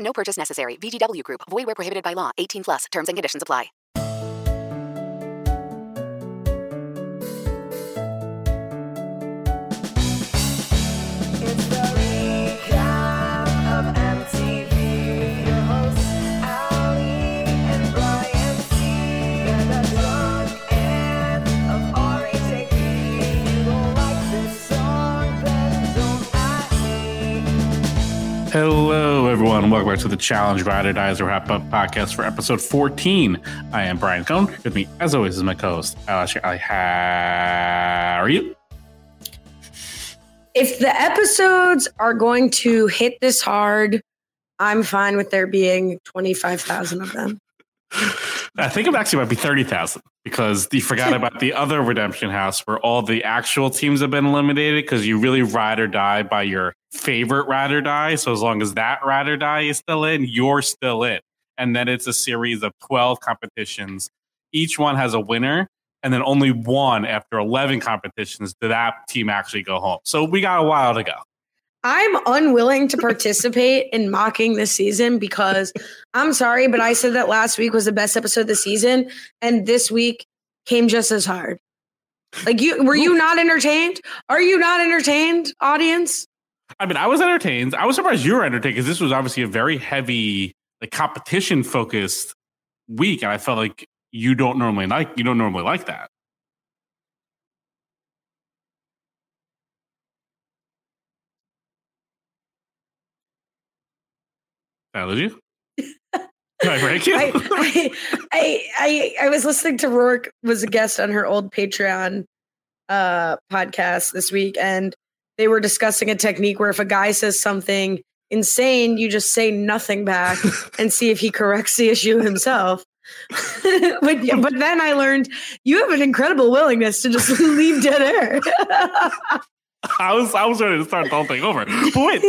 No purchase necessary. VGW Group. Void where prohibited by law. 18+. Terms and conditions apply. It's the recap of MTV. Your hosts, Ali and Brian C. And the drunk end of R.H.A.P. You don't like this song, then don't at me. Hello, everyone. Welcome back to the Challenge Radar Dizer Wrap-Up Podcast for episode 14. I am Brian Cohn. With me, as always, is my co-host, Ali. How are you? If the episodes are going to hit this hard, I'm fine with there being 25,000 of them. I think it actually might be 30,000 because you forgot about the other Redemption House where all the actual teams have been eliminated because you really ride or die by your favorite ride or die. So as long as that ride or die is still in, you're still in. And then it's a series of 12 competitions. Each one has a winner. And then only one after 11 competitions did that team actually go home. So we got a while to go. I'm unwilling to participate in mocking this season because I'm sorry, but I said that last week was the best episode of the season. And this week came just as hard. Like, were you not entertained? Are you not entertained, audience? I mean, I was entertained. I was surprised you were entertained because this was obviously a very heavy, like, competition focused week. And I felt like you don't normally like that. Did I lose you? Did I break you? I was listening to Rourke was a guest on her old Patreon podcast this week, and they were discussing a technique where if a guy says something insane, you just say nothing back and see if he corrects the issue himself. But then I learned you have an incredible willingness to just leave dead air. I was ready to start the whole thing over. But wait,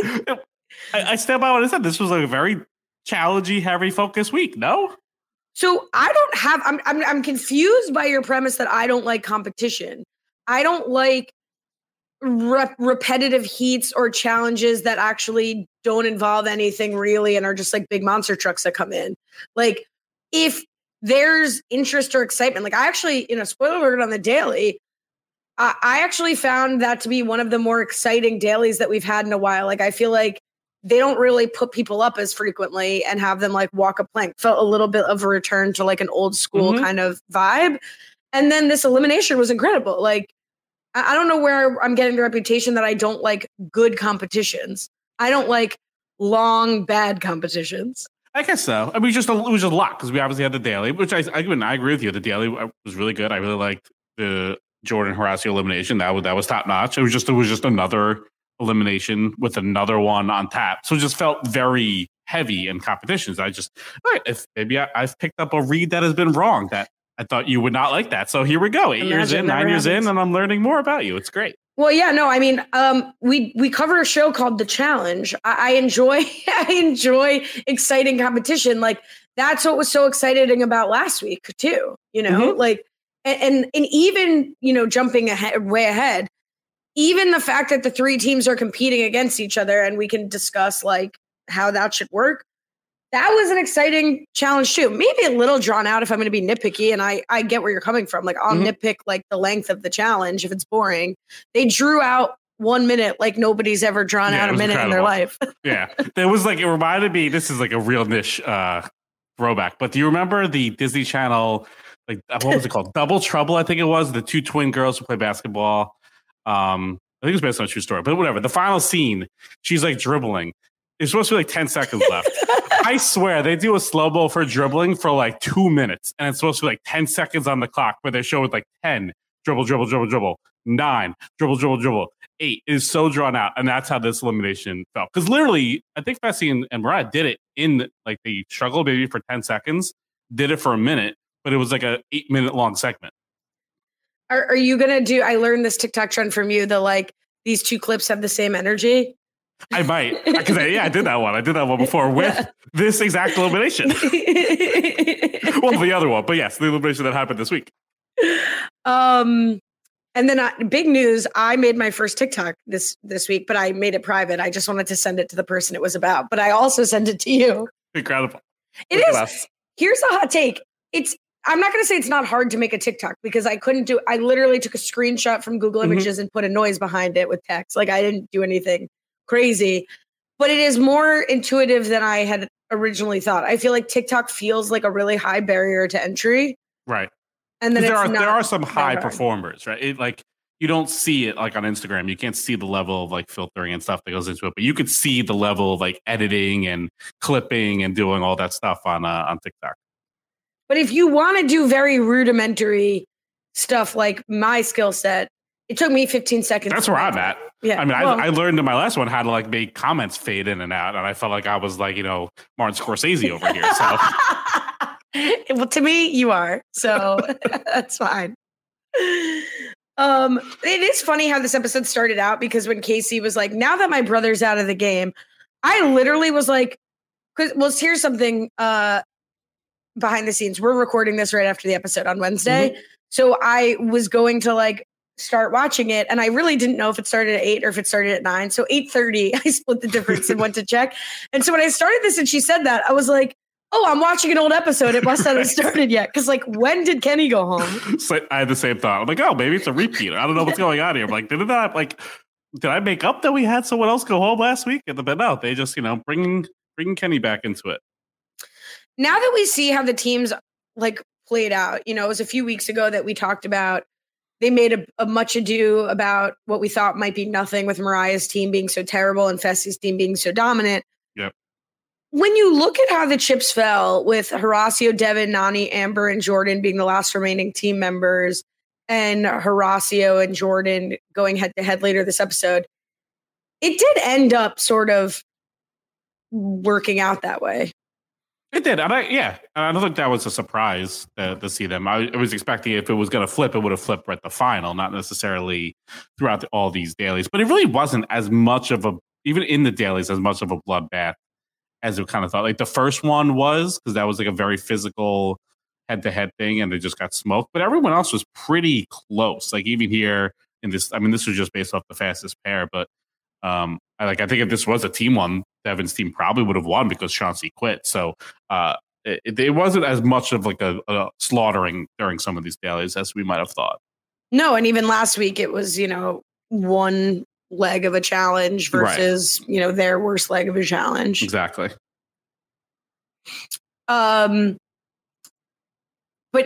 I stand by what I said. This was like a very challenging, heavy focused week. No, so I don't have. I'm confused by your premise that I don't like competition. I don't like repetitive heats or challenges that actually don't involve anything really and are just like big monster trucks that come in. Like, if there's interest or excitement, like I actually, spoiler alert on the daily, I actually found that to be one of the more exciting dailies that we've had in a while. Like, I feel like they don't really put people up as frequently and have them like walk a plank. Felt a little bit of a return to like an old school kind of vibe. And then this elimination was incredible. Like, I don't know where I'm getting the reputation that I don't like good competitions. I don't like long bad competitions. I guess so. I mean, just it was just a lot because we obviously had the daily, which I agree with you. The daily was really good. I really liked the Jordan Horacio elimination. That was top notch. It was just another elimination with another one on tap. So it just felt very heavy in competitions. I've picked up a read that has been wrong that I thought you would not like that. So here we go. 8 years in, 9 years in, and I'm learning more about you. It's great. Well, yeah, no, I mean, we cover a show called The Challenge. I enjoy exciting competition. Like that's what was so exciting about last week too, you know, mm-hmm. Like, and even, you know, jumping way ahead, even the fact that the three teams are competing against each other and we can discuss like how that should work. That was an exciting challenge too. Maybe a little drawn out if I'm going to be nitpicky, and I get where you're coming from. Like I'll mm-hmm. nitpick like the length of the challenge if it's boring. They drew out 1 minute like nobody's ever drawn out a minute incredible. In their life. Yeah. There was like, it reminded me, this is like a real niche throwback, but do you remember the Disney Channel, like what was it called? Double Trouble, I think it was, the two twin girls who play basketball. I think it was based on a true story, but whatever. The final scene, she's like dribbling. There's supposed to be like 10 seconds left. I swear they do a slow-mo for dribbling for like 2 minutes, and it's supposed to be like 10 seconds on the clock where they show it like 10, dribble, dribble, dribble, dribble, 9, dribble, dribble, dribble, 8. It is so drawn out, and that's how this elimination felt. Because literally, I think Fessy and Mariah did it in like the struggle maybe for 10 seconds, did it for a minute, but it was like an 8-minute long segment. Are you going to do, I learned this TikTok trend from you, the like, these two clips have the same energy? I might, because I did that one. I did that one before with this exact elimination. Well, the other one, but yes, the elimination that happened this week. And then big news, I made my first TikTok this week, but I made it private. I just wanted to send it to the person it was about, but I also sent it to you. Incredible. It is. Here's a hot take. I'm not going to say it's not hard to make a TikTok because I couldn't do. I literally took a screenshot from Google Images mm-hmm. and put a noise behind it with text. Like I didn't do anything crazy, but it is more intuitive than I had originally thought. I feel like TikTok feels like a really high barrier to entry, right? And then there are some high performers, right? It, like you don't see it like on Instagram. You can't see the level of like filtering and stuff that goes into it, but you could see the level of like editing and clipping and doing all that stuff on TikTok. But if you want to do very rudimentary stuff, like my skill set, it took me 15 seconds. That's where I'm at. Yeah. I mean, well, I learned in my last one how to like make comments fade in and out. And I felt like I was like, you know, Martin Scorsese over here. So, well, to me, you are. So that's fine. It is funny how this episode started out because when Casey was like, now that my brother's out of the game, I literally was like, here's something behind the scenes. We're recording this right after the episode on Wednesday. Mm-hmm. So I was going to like, start watching it, and I really didn't know if it started at 8 or if it started at 9. So 8:30, I split the difference and went to check. And so when I started this and she said that, I was like, "Oh, I'm watching an old episode. It must not have started yet." Because like, when did Kenny go home? So I had the same thought. I'm like, "Oh, maybe it's a repeat. I don't know what's going on here." I'm like, did I make up that we had someone else go home last week? But no, they just bringing Kenny back into it. Now that we see how the teams like played out, you know, it was a few weeks ago that we talked about. They made a much ado about what we thought might be nothing with Mariah's team being so terrible and Fessy's team being so dominant. Yep. When you look at how the chips fell with Horacio, Devin, Nani, Amber, and Jordan being the last remaining team members and Horacio and Jordan going head-to-head later this episode, it did end up sort of working out that way. It did. I don't think that was a surprise to see them. I was expecting if it was going to flip, it would have flipped at the final, not necessarily throughout all these dailies. But it really wasn't as much of a, even in the dailies, as much of a bloodbath as we kind of thought. Like the first one was, because that was like a very physical head-to-head thing, and they just got smoked. But everyone else was pretty close. Like even here in this, I mean, this was just based off the fastest pair, but I think if this was a team one, Devin's team probably would have won because Chauncey quit. So it wasn't as much of like a slaughtering during some of these dailies as we might have thought. No, and even last week it was, you know, one leg of a challenge versus, right, you know, their worst leg of a challenge. Exactly. But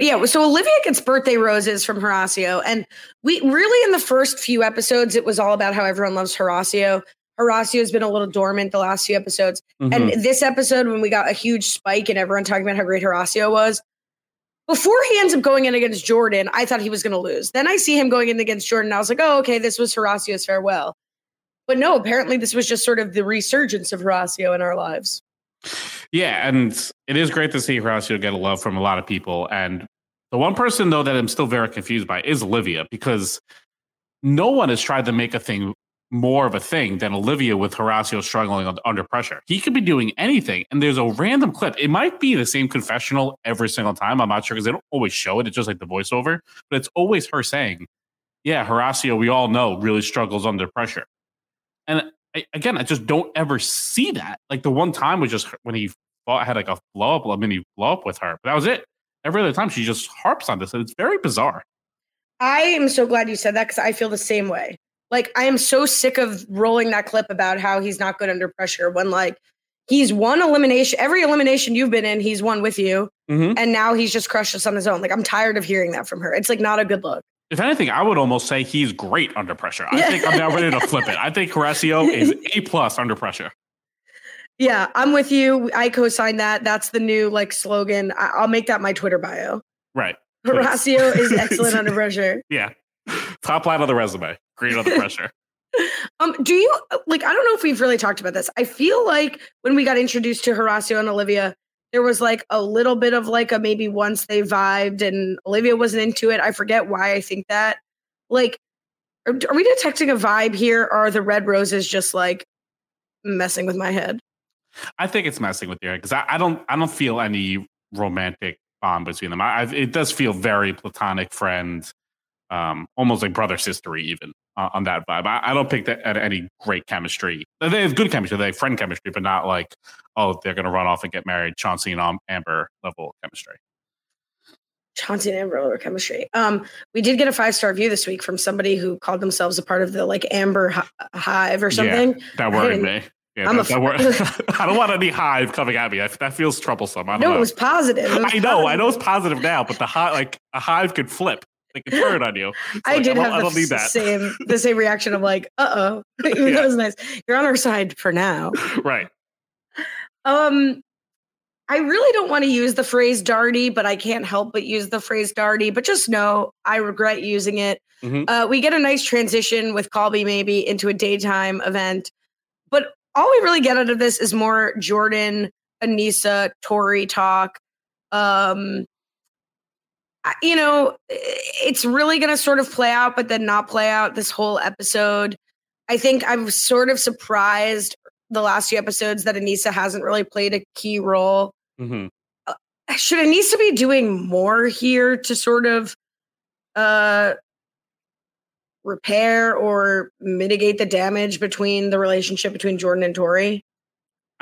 yeah, so Olivia gets birthday roses from Horacio. And we really, in the first few episodes, it was all about how everyone loves Horacio. Horacio has been a little dormant the last few episodes. Mm-hmm. And this episode, when we got a huge spike and everyone talking about how great Horacio was, before he ends up going in against Jordan, I thought he was going to lose. Then I see him going in against Jordan. And I was like, oh, okay, this was Horacio's farewell. But no, apparently this was just sort of the resurgence of Horacio in our lives. Yeah, and it is great to see Horacio get a love from a lot of people. And the one person, though, that I'm still very confused by is Olivia, because no one has tried to make a thing more of a thing than Olivia with Horacio struggling under pressure. He could be doing anything, and there's a random clip. It might be the same confessional every single time. I'm not sure because they don't always show it. It's just like the voiceover, but it's always her saying, yeah, Horacio, we all know, really struggles under pressure. And I just don't ever see that. Like the one time was just when he had like a mini blow up with her, but that was it. Every other time she just harps on this, and it's very bizarre. I am so glad you said that because I feel the same way. Like I am so sick of rolling that clip about how he's not good under pressure when like he's won elimination, every elimination you've been in, he's won with you, mm-hmm. and now he's just crushed us on his own. Like I'm tired of hearing that from her. It's like not a good look. If anything, I would almost say he's great under pressure. I think I'm now ready to flip it. I think Horacio is A+ under pressure. Yeah, I'm with you. I co-signed that. That's the new like slogan. I'll make that my Twitter bio. Right. Horacio is excellent under pressure. Yeah. Top line of the resume. Great under pressure. Do you like, I don't know if we've really talked about this. I feel like when we got introduced to Horacio and Olivia, there was like a little bit of like a maybe once they vibed and Olivia wasn't into it. I forget why I think that. Like, are we detecting a vibe here? Or are the red roses just like messing with my head? I think it's messing with your head because I don't feel any romantic bond between them. It does feel very platonic friend, almost like brother sistery even on that vibe. I don't think that at any great chemistry. They have good chemistry. They have friend chemistry, but not like, oh, they're going to run off and get married. Chauncey and Amber level chemistry. Chauncey and Amber level chemistry. We did get a 5-star review this week from somebody who called themselves a part of the like Amber Hive or something. Yeah, that worried me. Yeah, I don't want any hive coming at me. That feels troublesome. I don't know. It was positive. I know it's positive now, but a hive could flip. They could turn on you. I did have the same reaction of like, uh-oh. That was nice. You're on our side for now. Right. I really don't want to use the phrase Darty, but I can't help but use the phrase Darty. But just know I regret using it. Mm-hmm. We get a nice transition with Colby maybe into a daytime event. But all we really get out of this is more Jordan, Anissa, Tori talk. You know, it's really going to sort of play out, but then not play out this whole episode. I think I'm sort of surprised the last few episodes that Anissa hasn't really played a key role. Mm-hmm. Should Anissa be doing more here to sort of repair or mitigate the damage between the relationship between Jordan and Tori?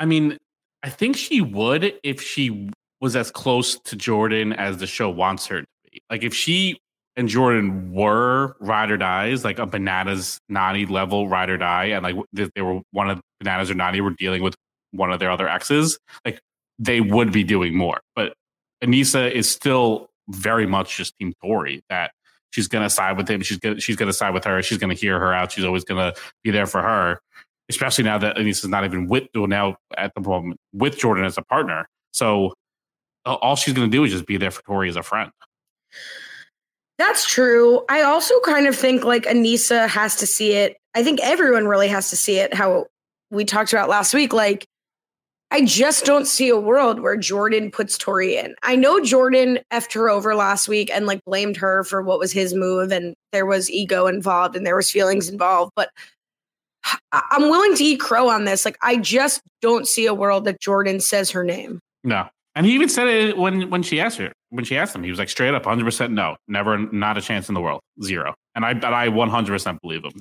I mean, I think she would if she was as close to Jordan as the show wants her to be. Like if she and Jordan were ride or dies, like a Bananas Nani level ride or die, and like they were one of Bananas or Nani were dealing with one of their other exes, like they would be doing more. But Anissa is still very much just Team Tori, that she's going to side with him. She's going to side with her. She's going to hear her out. She's always going to be there for her, especially now that Anissa's not even at the moment with Jordan as a partner. So all she's going to do is just be there for Tori as a friend. That's true. I also kind of think like Anissa has to see it. I think everyone really has to see it. How we talked about last week. Like, I just don't see a world where Jordan puts Tori in. I know Jordan effed her over last week and like blamed her for what was his move. And there was ego involved and there was feelings involved, but I'm willing to eat crow on this. Like, I just don't see a world that Jordan says her name. No. And he even said it when she asked him, he was like straight up 100% no, never, not a chance in the world, zero. And I 100% believe him.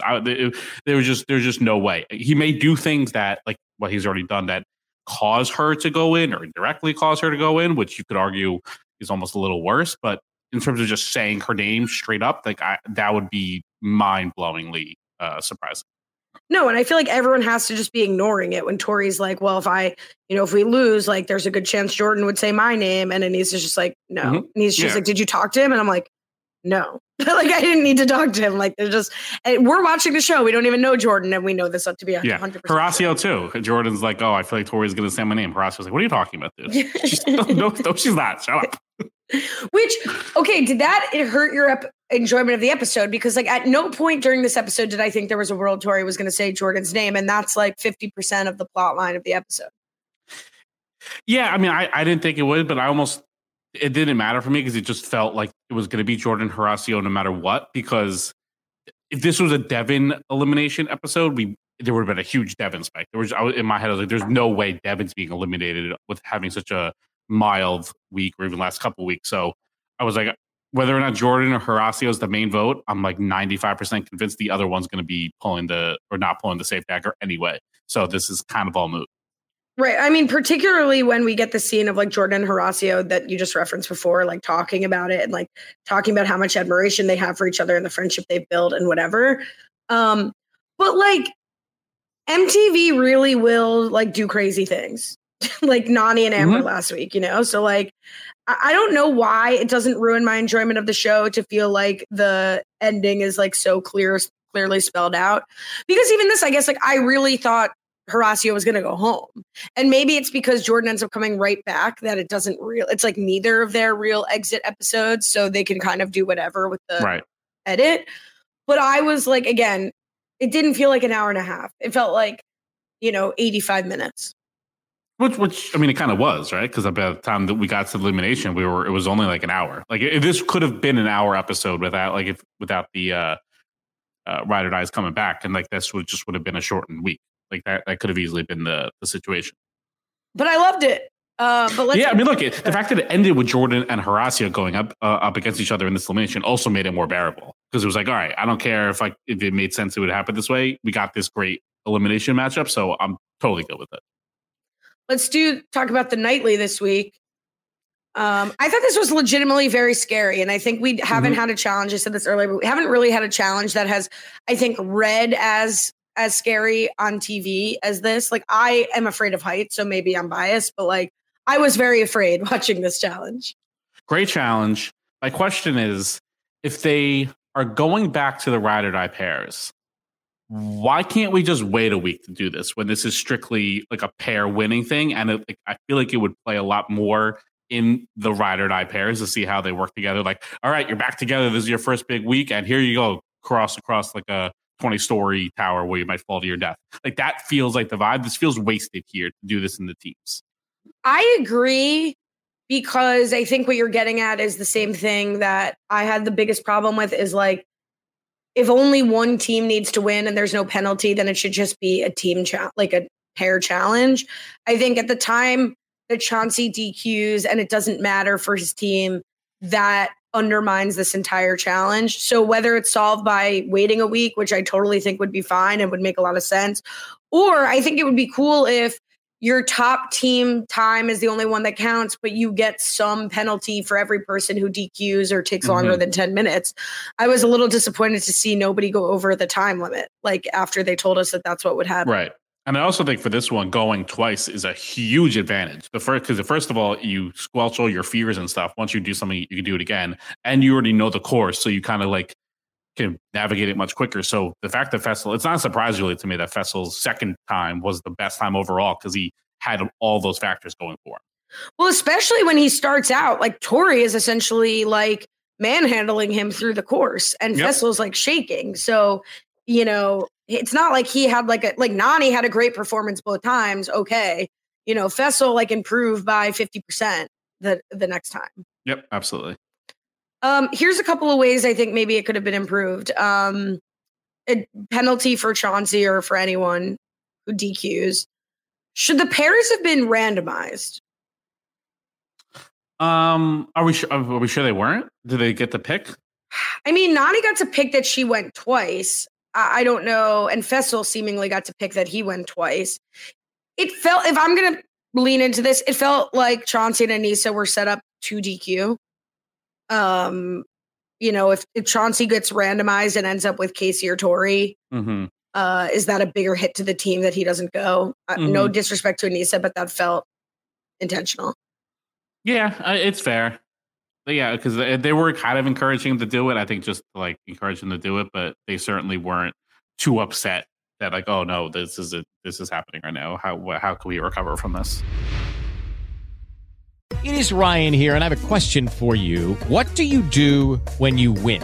There's just no way. He may do things that like what he's already done that cause her to go in or indirectly cause her to go in, which you could argue is almost a little worse. But in terms of just saying her name straight up, like that would be mind-blowingly surprising. No, and I feel like everyone has to just be ignoring it when Tori's like, well, if we lose, like there's a good chance Jordan would say my name. And Anissa's just like, no. Mm-hmm. And he's just like, did you talk to him? And I'm like, no, like I didn't need to talk to him. Like they're just, we're watching the show. We don't even know Jordan. And we know this up to be 100%. Horacio too. Jordan's like, oh, I feel like Tori's going to say my name. Horacio's like, what are you talking about, dude? No, she's not. Shut up. Which, okay, did that hurt your enjoyment of the episode? Because like at no point during this episode did I think there was a world Tori was going to say Jordan's name. And that's like 50% of the plot line of the episode. Yeah, I mean, I didn't think it would, but it didn't matter for me because it just felt like it was going to be Jordan Horacio no matter what, because if this was a Devin elimination episode, there would have been a huge Devin spike. In my head, I was like, there's no way Devin's being eliminated with having such a mild week or even last couple weeks. So I was like, whether or not Jordan or Horacio is the main vote, I'm like 95% convinced the other one's going to be not pulling the safe dagger anyway. So this is kind of all moot. Right. I mean, particularly when we get the scene of like Jordan and Horacio that you just referenced before, like talking about it and like talking about how much admiration they have for each other and the friendship they've built and whatever. But like MTV really will like do crazy things like Nani and Amber last week, you know? So like, I don't know why it doesn't ruin my enjoyment of the show to feel like the ending is like so clearly spelled out, because even this, I guess, like I really thought Horacio was going to go home. And maybe it's because Jordan ends up coming right back that it doesn't it's like neither of their real exit episodes. So they can kind of do whatever with the edit. But I was like, again, it didn't feel like an hour and a half. It felt like, 85 minutes. Which I mean, it kind of was, right? Because by the time that we got to the elimination, it was only like an hour. Like this could have been an hour episode without the Ride or Die's coming back. And like, this would have been a shortened week. Like that could have easily been the situation. But I loved it. I mean, look, the fact that it ended with Jordan and Horacio going up against each other in this elimination also made it more bearable, because it was like, all right, I don't care if it made sense it would happen this way. We got this great elimination matchup, so I'm totally good with it. Let's talk about the nightly this week. I thought this was legitimately very scary, and I think we haven't had a challenge. I said this earlier, but we haven't really had a challenge that has, I think, read as scary on TV as this. Like, I am afraid of heights, so maybe I'm biased, but like I was very afraid watching this challenge. Great challenge. My question is, if they are going back to the ride or die pairs, why can't we just wait a week to do this when this is strictly like a pair winning thing? And I feel like it would play a lot more in the ride or die pairs to see how they work together. Like, all right, you're back together. This is your first big week, and here you go, across like a 20-story tower where you might fall to your death. Like, that feels like the vibe. This feels wasted here to do this in the teams. I agree, because I think what you're getting at is the same thing that I had the biggest problem with, is like, if only one team needs to win and there's no penalty, then it should just be a team challenge, like a pair challenge. I think at the time that Chauncey DQs and it doesn't matter for his team, that undermines this entire challenge. So whether it's solved by waiting a week, which I totally think would be fine and would make a lot of sense, or I think it would be cool if your top team time is the only one that counts, but you get some penalty for every person who DQs or takes longer than 10 minutes. I was a little disappointed to see nobody go over the time limit, like after they told us that that's what would happen. Right. And I also think for this one, going twice is a huge advantage. Because first of all, you squelch all your fears and stuff. Once you do something, you can do it again. And you already know the course, so you kind of like can navigate it much quicker. So the fact that Fessel, it's not surprisingly to me that Fessel's second time was the best time overall, because he had all those factors going for him. Well, especially when he starts out, like Tori is essentially like manhandling him through the course, and Fessel's like shaking. So, it's not like he had like Nani had a great performance both times. Okay. Fessel like improved by 50% the next time. Yep. Absolutely. Here's a couple of ways I think maybe it could have been improved. A penalty for Chauncey or for anyone who DQs. Should the pairs have been randomized? Are we sure they weren't? Did they get the pick? I mean, Nani got to pick that she went twice. I don't know. And Fessel seemingly got to pick that he went twice. It felt, if I'm going to lean into this, it felt like Chauncey and Anissa were set up to DQ. If Chauncey gets randomized and ends up with Casey or Tori, is that a bigger hit to the team that he doesn't go? No disrespect to Anissa, but that felt intentional. Yeah, it's fair. But yeah, because they were kind of encouraging him to do it. I think just like encouraging him to do it, but they certainly weren't too upset that like, oh no, this is happening right now. How can we recover from this? It is Ryan here, and I have a question for you. What do you do when you win?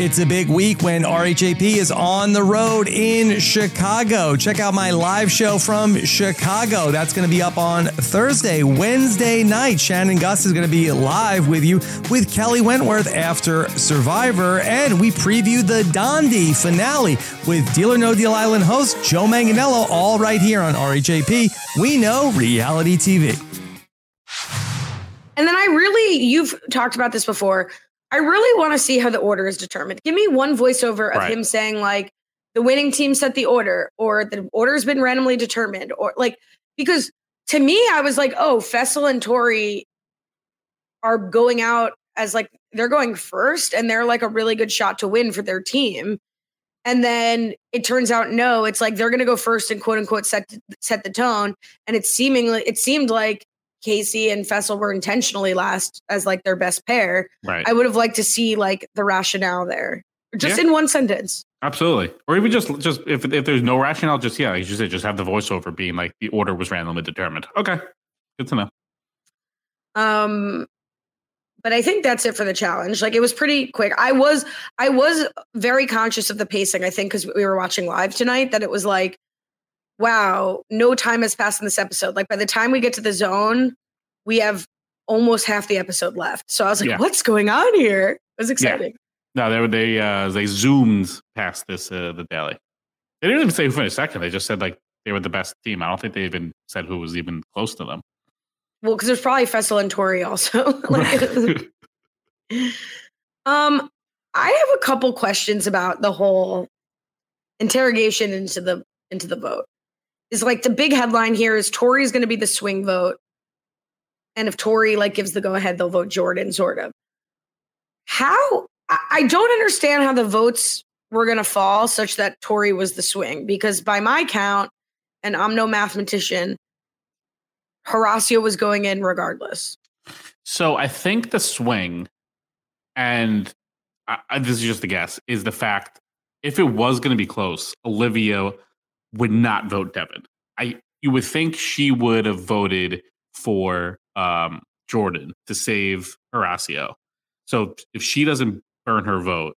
It's a big week when R.H.A.P. is on the road in Chicago. Check out my live show from Chicago. That's going to be up on Thursday, Wednesday night. Shannon Gus is going to be live with you with Kelly Wentworth after Survivor. And we preview the Dondi finale with Deal or No Deal Island host Joe Manganiello, all right here on R.H.A.P. We know reality TV. And then you've talked about this before, I really want to see how the order is determined. Give me one voiceover of him saying, like, the winning team set the order, or the order's been randomly determined, or like, because to me, I was like, oh, Fessel and Tori are going out as like, they're going first and they're like a really good shot to win for their team. And then it turns out, no, it's like, they're going to go first and quote unquote set the tone. And it seemed like Casey and Fessel were intentionally last as like their best pair. Right. I would have liked to see like the rationale there, just in one sentence. Absolutely. Or even just if there's no rationale, just, yeah, as you said, just have the voiceover being like the order was randomly determined. Okay. Good to know. But I think that's it for the challenge. Like, it was pretty quick. I was very conscious of the pacing, I think, because we were watching live tonight, that it was like, wow, no time has passed in this episode. Like, by the time we get to the zone, we have almost half the episode left. So I was like, what's going on here? It was exciting. Yeah. No, they zoomed past this, the daily. They didn't even say who finished second. They just said like they were the best team. I don't think they even said who was even close to them. Well, because there's probably Fessel and Tori also. I have a couple questions about the whole interrogation into the vote. Is like the big headline here is Tori's going to be the swing vote. And if Tori like gives the go ahead, they'll vote Jordan, sort of. How? I don't understand how the votes were going to fall such that Tori was the swing, because by my count, and I'm no mathematician, Horacio was going in regardless. So I think the swing, and this is just a guess, is the fact if it was going to be close, Olivia would not vote Devin. You would think she would have voted for Jordan to save Horacio. So if she doesn't burn her vote,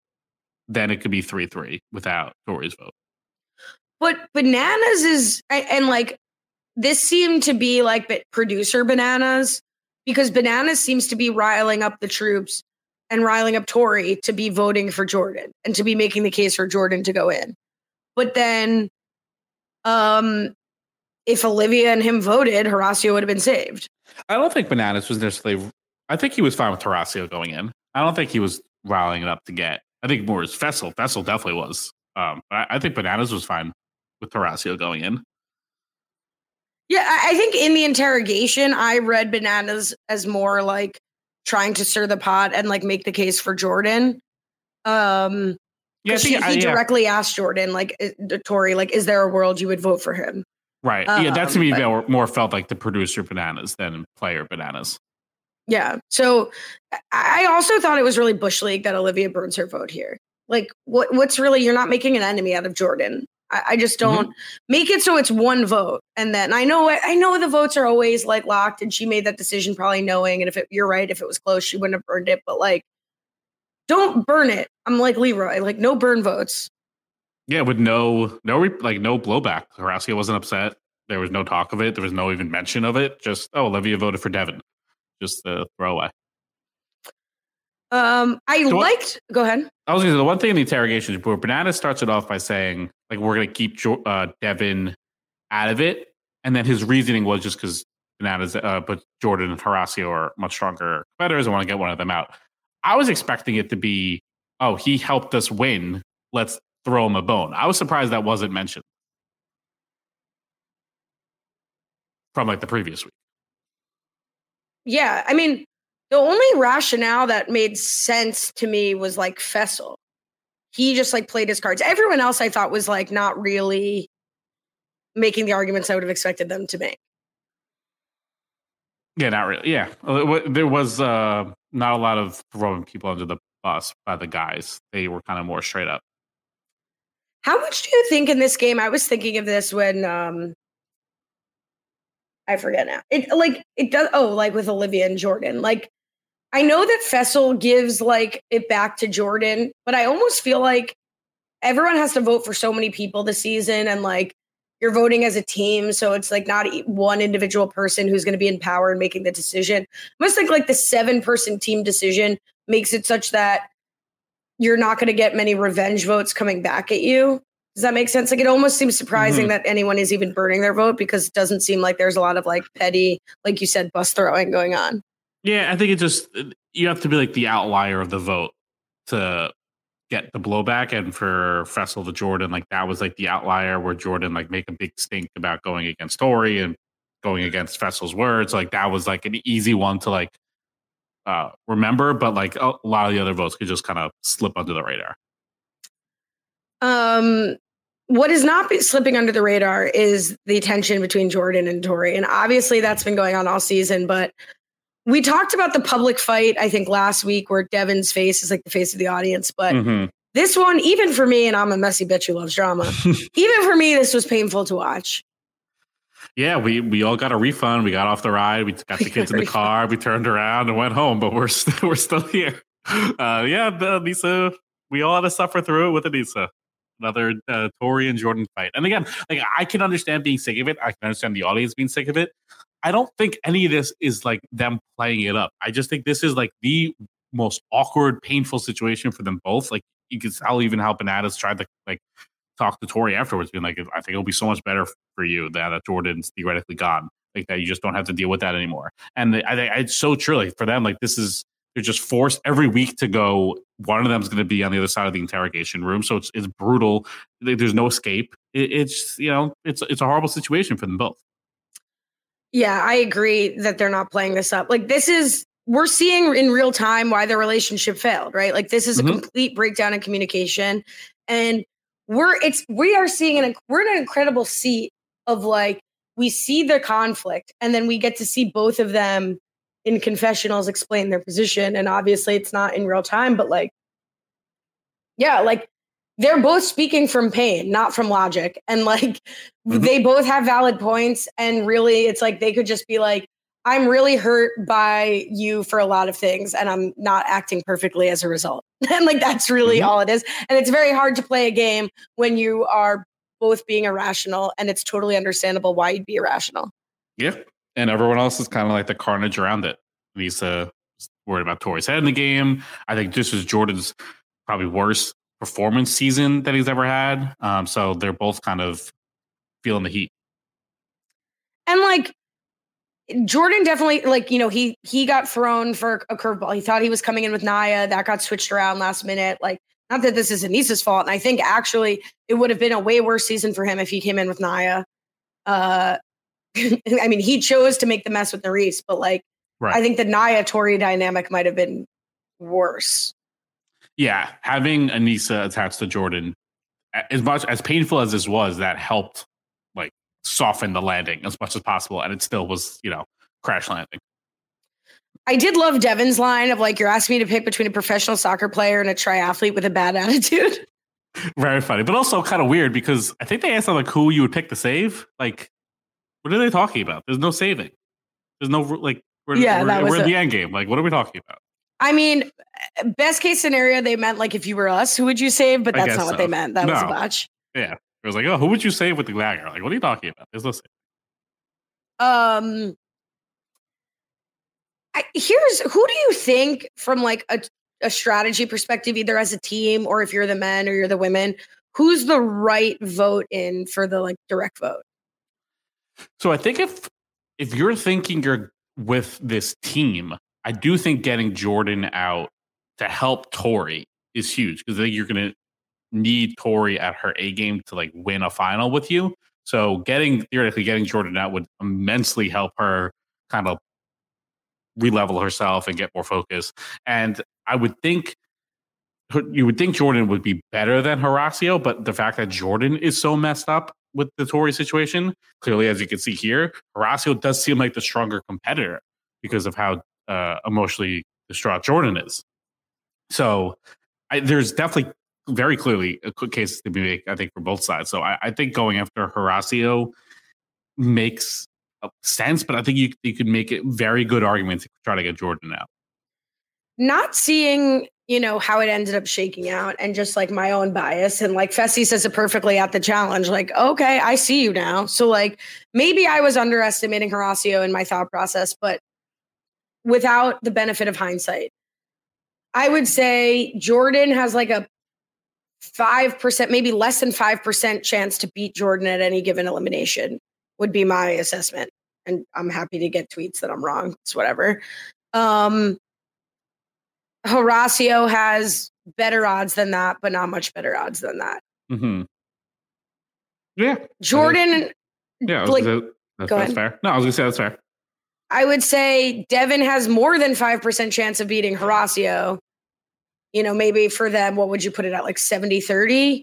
then it could be 3-3 without Tori's vote. But Bananas is, and like this seemed to be like producer Bananas, because Bananas seems to be riling up the troops and riling up Tori to be voting for Jordan and to be making the case for Jordan to go in. But then if Olivia and him voted, Horacio would have been saved. I don't think Bananas was necessarily, I think he was fine with Horacio going in. I don't think he was riling it up to get, I think more is Fessel. Fessel definitely was. But I think Bananas was fine with Horacio going in. Yeah, I think in the interrogation, I read Bananas as more like trying to stir the pot and like make the case for Jordan. Yeah, he directly asked Jordan, like, Tori, like, is there a world you would vote for him? Right. Yeah, that to me more felt like the producer Bananas than player Bananas. Yeah. So I also thought it was really bush league that Olivia burns her vote here. Like, what's really, you're not making an enemy out of Jordan. I just don't make it so it's one vote. And then I know the votes are always like locked, and she made that decision probably knowing. And if you're right, if it was close, she wouldn't have burned it. But like, Don't burn it. I'm like Leroy, like no burn votes. Yeah, with no blowback. Horacio wasn't upset. There was no talk of it. There was no even mention of it. Just, oh, Olivia voted for Devin. Just the throwaway. Go ahead. I was going to say, the one thing in the interrogation report, Bananas starts it off by saying, like, we're going to keep Devin out of it. And then his reasoning was just because Bananas, but Jordan and Horacio are much stronger competitors. I want to get one of them out. I was expecting it to be, oh, he helped us win. Let's throw him a bone. I was surprised that wasn't mentioned from like the previous week. Yeah, I mean, the only rationale that made sense to me was like Fessel. He just like played his cards. Everyone else I thought was like not really making the arguments I would have expected them to make. Yeah, not really. Yeah, there was not a lot of throwing people under the bus by the guys. They were kind of more straight up. How much do you think in this game? I was thinking of this when I forget now. It does. Oh, like with Olivia and Jordan. Like, I know that Fessel gives like it back to Jordan, but I almost feel like everyone has to vote for so many people this season, and like you're voting as a team, so it's like not one individual person who's going to be in power and making the decision. I must think like the 7-person team decision makes it such that you're not going to get many revenge votes coming back at you. Does that make sense? Like, it almost seems surprising that anyone is even burning their vote, because it doesn't seem like there's a lot of like petty, like you said, bus throwing going on. Yeah. I think it just, you have to be like the outlier of the vote to get the blowback. And for Fessel to Jordan, like that was like the outlier where Jordan like make a big stink about going against Tori and going against Fessel's words. Like that was like an easy one to like, remember, but like a lot of the other votes could just kind of slip under the radar. What is not slipping under the radar is the tension between Jordan and Tori, and obviously that's been going on all season. But we talked about the public fight, I think, last week, where Devin's face is like the face of the audience. But this one, even for me, and I'm a messy bitch who loves drama, even for me, this was painful to watch. Yeah, we all got a refund. We got off the ride. We got the kids in the car. We turned around and went home, but we're still here. Anissa, we all had to suffer through it with Anissa. Another Tori and Jordan fight. And again, like I can understand being sick of it. I can understand the audience being sick of it. I don't think any of this is like them playing it up. I just think this is like the most awkward, painful situation for them both. Like you can tell even how Bananas tried to like talk to Tori afterwards, being like, I think it'll be so much better for you that Jordan's theoretically gone, like that you just don't have to deal with that anymore. And I it's so true, like, for them, like this is, they're just forced every week to go, one of them's going to be on the other side of the interrogation room, so it's brutal. There's no escape. It's you know, it's a horrible situation for them both. Yeah, I agree that they're not playing this up. Like this is, we're seeing in real time why their relationship failed, right? Like this is a complete breakdown in communication, and we're in an incredible seat of like, we see the conflict and then we get to see both of them in confessionals explain their position. And obviously it's not in real time, but like, yeah, like they're both speaking from pain, not from logic. And like, they both have valid points. And really it's like, they could just be like, I'm really hurt by you for a lot of things, and I'm not acting perfectly as a result. And like, that's really all it is. And it's very hard to play a game when you are both being irrational, and it's totally understandable why you'd be irrational. Yeah. And everyone else is kind of like the carnage around it. Lisa was worried about Tori's head in the game. I think this is Jordan's probably worst performance season that he's ever had. So they're both kind of feeling the heat. And like, Jordan definitely, like, you know, he got thrown for a curveball. He thought he was coming in with Naya. That got switched around last minute. Like, not that this is Anissa's fault. And I think actually it would have been a way worse season for him if he came in with Naya. I mean, he chose to make the mess with Nurys, but like, right. I think the Naya-Tori dynamic might have been worse. Yeah, having Anissa attached to Jordan, as much as painful as this was, that helped soften the landing as much as possible, and it still was, you know, crash landing. I did love Devin's line of like, you're asking me to pick between a professional soccer player and a triathlete with a bad attitude. Very funny, but also kind of weird, because I think they asked him like who you would pick to save. Like, what are they talking about? There's no saving. There's no like we're in the end game. Like, what are we talking about? I mean, Best case scenario, they meant like if you were us, who would you save? But that's not what they meant. That was a botch. Yeah. It was like, oh, who would you save with the glagger? Like, what are you talking about? There's no save. Who do you think from like a strategy perspective, either as a team or if you're the men or you're the women, who's the right vote in for the like direct vote? So I think if you're thinking you're with this team, I do think getting Jordan out to help Tori is huge because I think you're going to need Tori at her A game to like win a final with you. So theoretically getting Jordan out would immensely help her kind of re-level herself and get more focus. And I would think Jordan would be better than Horacio, but the fact that Jordan is so messed up with the Tori situation, clearly, as you can see here, Horacio does seem like the stronger competitor because of how emotionally distraught Jordan is. So there's definitely very clearly a quick case to be made, I think, for both sides. So I think going after Horacio makes sense, but I think you could make a very good argument to try to get Jordan out. Not seeing, you know, how it ended up shaking out and just like my own bias. And like Fessy says it perfectly at the challenge, like, okay, I see you now. So like maybe I was underestimating Horacio in my thought process, but without the benefit of hindsight, I would say Jordan has like a 5%, maybe less than 5% chance to beat Jordan at any given elimination would be my assessment. And I'm happy to get tweets that I'm wrong. It's whatever. Horacio has better odds than that, but not much better odds than that. Mm-hmm. Yeah. Jordan. Yeah. Like, that's fair. No, I was going to say that's fair. I would say Devin has more than 5% chance of beating Horacio. You know, maybe for them, what would you put it at? Like 70-30?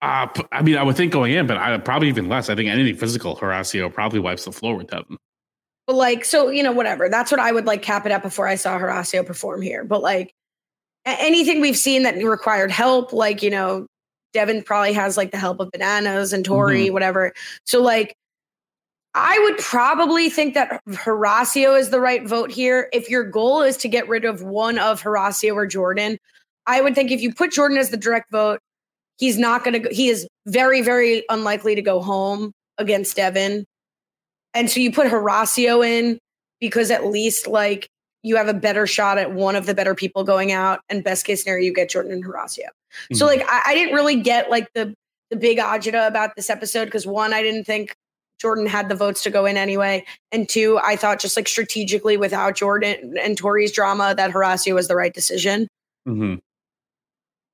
I mean, I would think going in, but I probably even less. I think anything physical, Horacio probably wipes the floor with Devin. But like, so, you know, whatever. That's what I would like cap it at before I saw Horacio perform here. But like anything we've seen that required help, like, you know, Devin probably has like the help of Bananas and Tori, mm-hmm. whatever. So like, I would probably think that Horacio is the right vote here. If your goal is to get rid of one of Horacio or Jordan, I would think if you put Jordan as the direct vote, he's not going to go. He is very, very unlikely to go home against Devin. And so you put Horacio in because at least like you have a better shot at one of the better people going out, and best case scenario, you get Jordan and Horacio. Mm-hmm. So like, I didn't really get like the big agita about this episode. 'Cause one, I didn't think Jordan had the votes to go in anyway. And two, I thought just like strategically without Jordan and Tori's drama that Horacio was the right decision. Mm-hmm.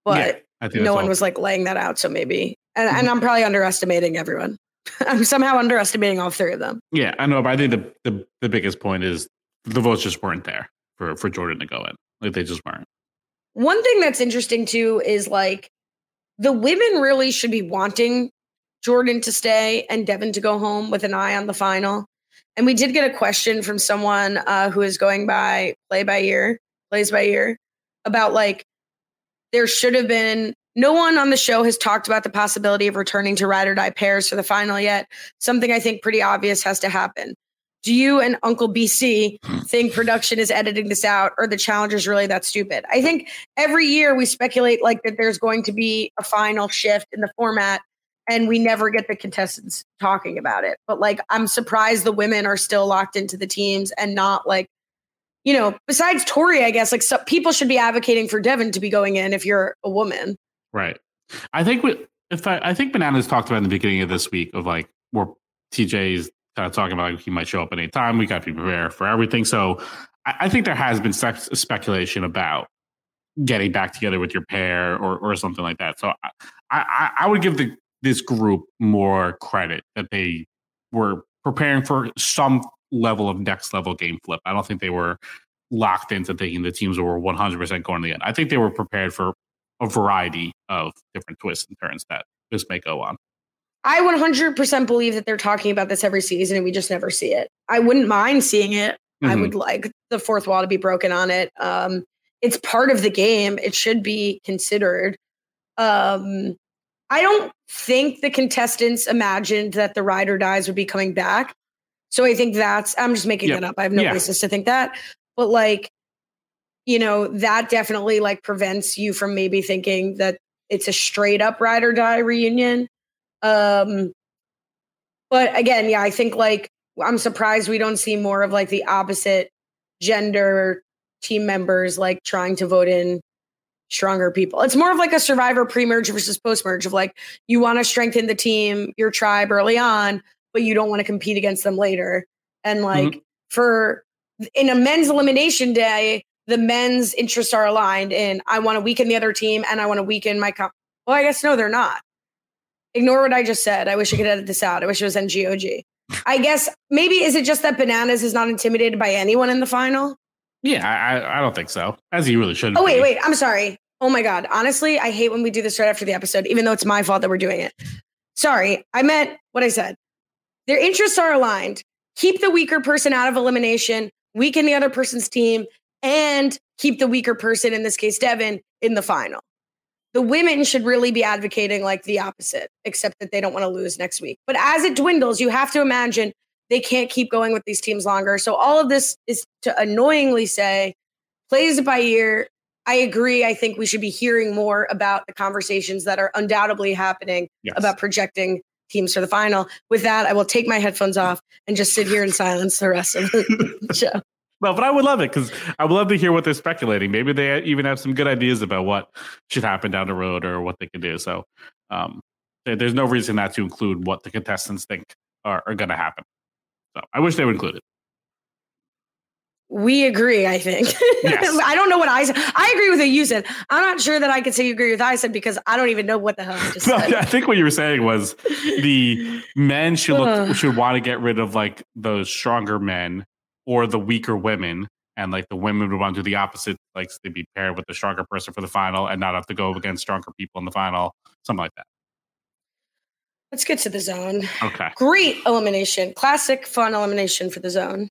But yeah, no one was like laying that out. So maybe, and I'm probably underestimating everyone. I'm somehow underestimating all three of them. Yeah, I know. But I think the biggest point is the votes just weren't there for Jordan to go in. Like they just weren't. One thing that's interesting too is like the women really should be wanting Jordan to stay and Devin to go home with an eye on the final. And we did get a question from someone who is going by plays by ear about like there should have been no one on the show has talked about the possibility of returning to ride or die pairs for the final yet. Something I think pretty obvious has to happen. Do you and Uncle BC think production is editing this out, or the challenge is really that stupid? I think every year we speculate like that there's going to be a final shift in the format, and we never get the contestants talking about it. But like, I'm surprised the women are still locked into the teams and not like, you know, besides Tori, I guess, like so people should be advocating for Devin to be going in if you're a woman. Right. I think Bananas talked about in the beginning of this week of like where TJ's kind of talking about like, he might show up at any time. We got to be prepared for everything. So I think there has been speculation about getting back together with your pair or something like that. So I would give this group more credit that they were preparing for some level of next level game flip. I don't think they were locked into thinking the teams were 100% going to the end. I think they were prepared for a variety of different twists and turns that this may go on. I 100% believe that they're talking about this every season and we just never see it. I wouldn't mind seeing it. Mm-hmm. I would like the fourth wall to be broken on it. It's part of the game. It should be considered. I don't think the contestants imagined that the ride or dies would be coming back. So I think I'm just making that up. I have no basis to think that. But like, you know, that definitely like prevents you from maybe thinking that it's a straight up ride or die reunion. But again, yeah, I think like I'm surprised we don't see more of like the opposite gender team members like trying to vote in stronger people. It's more of like a Survivor pre-merge versus post-merge of like you want to strengthen the team, your tribe early on, but you don't want to compete against them later. And like for in a men's elimination day, the men's interests are aligned in I want to weaken the other team and I want to weaken my company. Well, I guess no, they're not. Ignore what I just said. I wish I could edit this out. I wish it was NGOG. I guess maybe is it just that Bananas is not intimidated by anyone in the final? Yeah, I don't think so. As he really shouldn't. Oh, wait. I'm sorry. Oh, my God. Honestly, I hate when we do this right after the episode, even though it's my fault that we're doing it. Sorry. I meant what I said. Their interests are aligned. Keep the weaker person out of elimination, weaken the other person's team, and keep the weaker person, in this case, Devin, in the final. The women should really be advocating like the opposite, except that they don't want to lose next week. But as it dwindles, you have to imagine they can't keep going with these teams longer. So all of this is to annoyingly say, plays it by ear. I agree. I think we should be hearing more about the conversations that are undoubtedly happening about projecting teams for the final. With that, I will take my headphones off and just sit here in silence the rest of the show. No, but I would love it because I would love to hear what they're speculating. Maybe they even have some good ideas about what should happen down the road or what they can do. So there's no reason not to include what the contestants think are going to happen. So I wish they would include it. We agree, I think. Yes. I don't know what I said. I agree with what you said. I'm not sure that I could say you agree with what I said because I don't even know what the hell I just said. I think what you were saying was the men should want to get rid of like those stronger men or the weaker women, and like the women would want to do the opposite, like to be paired with the stronger person for the final and not have to go against stronger people in the final, something like that. Let's get to the zone. Okay. Great elimination. Classic fun elimination for the zone.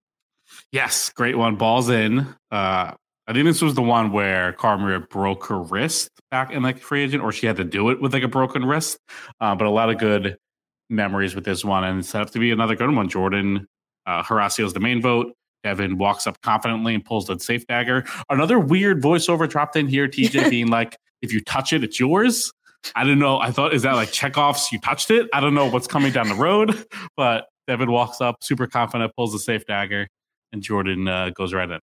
Yes. Great one. Balls in. I think this was the one where Cara Maria broke her wrist back in like free agent, or she had to do it with like a broken wrist. But a lot of good memories with this one. And it's set up to be another good one. Jordan, Horacio is the main vote. Devin walks up confidently and pulls the safe dagger. Another weird voiceover dropped in here. TJ being like, if you touch it, it's yours. I don't know. I thought, is that like Chekhov's You Touched It? I don't know what's coming down the road, but Devin walks up super confident, pulls the safe dagger, and Jordan goes right in.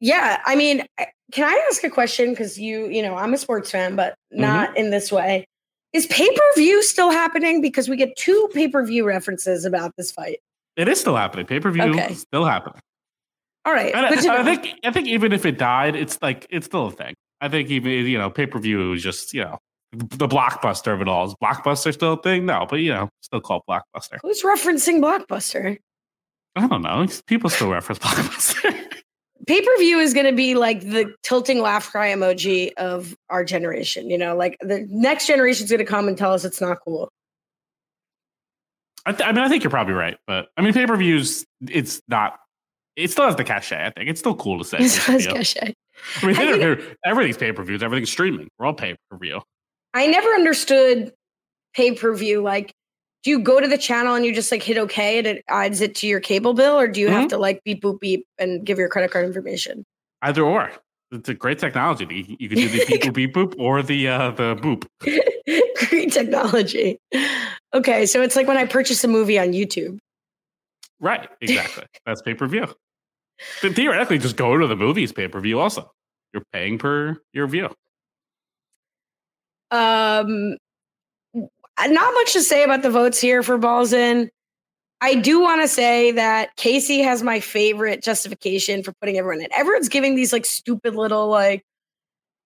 Yeah. I mean, can I ask a question? Because you know, I'm a sports fan, but not in this way. Is pay-per-view still happening? Because we get two pay-per-view references about this fight. It is still happening. Pay-per-view is still happening. All right. And I think even if it died, it's like, it's still a thing. I think even, you know, pay-per-view is just, you know, the Blockbuster of it all. Is Blockbuster still a thing? No, but, you know, still called Blockbuster. Who's referencing Blockbuster? I don't know. People still reference Blockbuster. Pay-per-view is going to be like the tilting laugh cry emoji of our generation. You know, like the next generation is going to come and tell us it's not cool. I mean, I think you're probably right. But I mean, pay-per-views, it's not. It still has the cachet, I think. It's still cool to say. It still has cachet. I mean, everything's pay-per-views. Everything's streaming. We're all pay-per-view. I never understood pay-per-view. Like, do you go to the channel and you just like hit okay and it adds it to your cable bill? Or do you have to like beep, boop, beep and give your credit card information? Either or. It's a great technology. You can do the beep, boop, beep, boop or the boop. Great technology. Okay. So it's like when I purchase a movie on YouTube. Right. Exactly. That's pay-per-view. But theoretically, just go to the movies pay-per-view also. You're paying per your view. Not much to say about the votes here for Balls In. I do want to say that Casey has my favorite justification for putting everyone in. Everyone's giving these like stupid little like,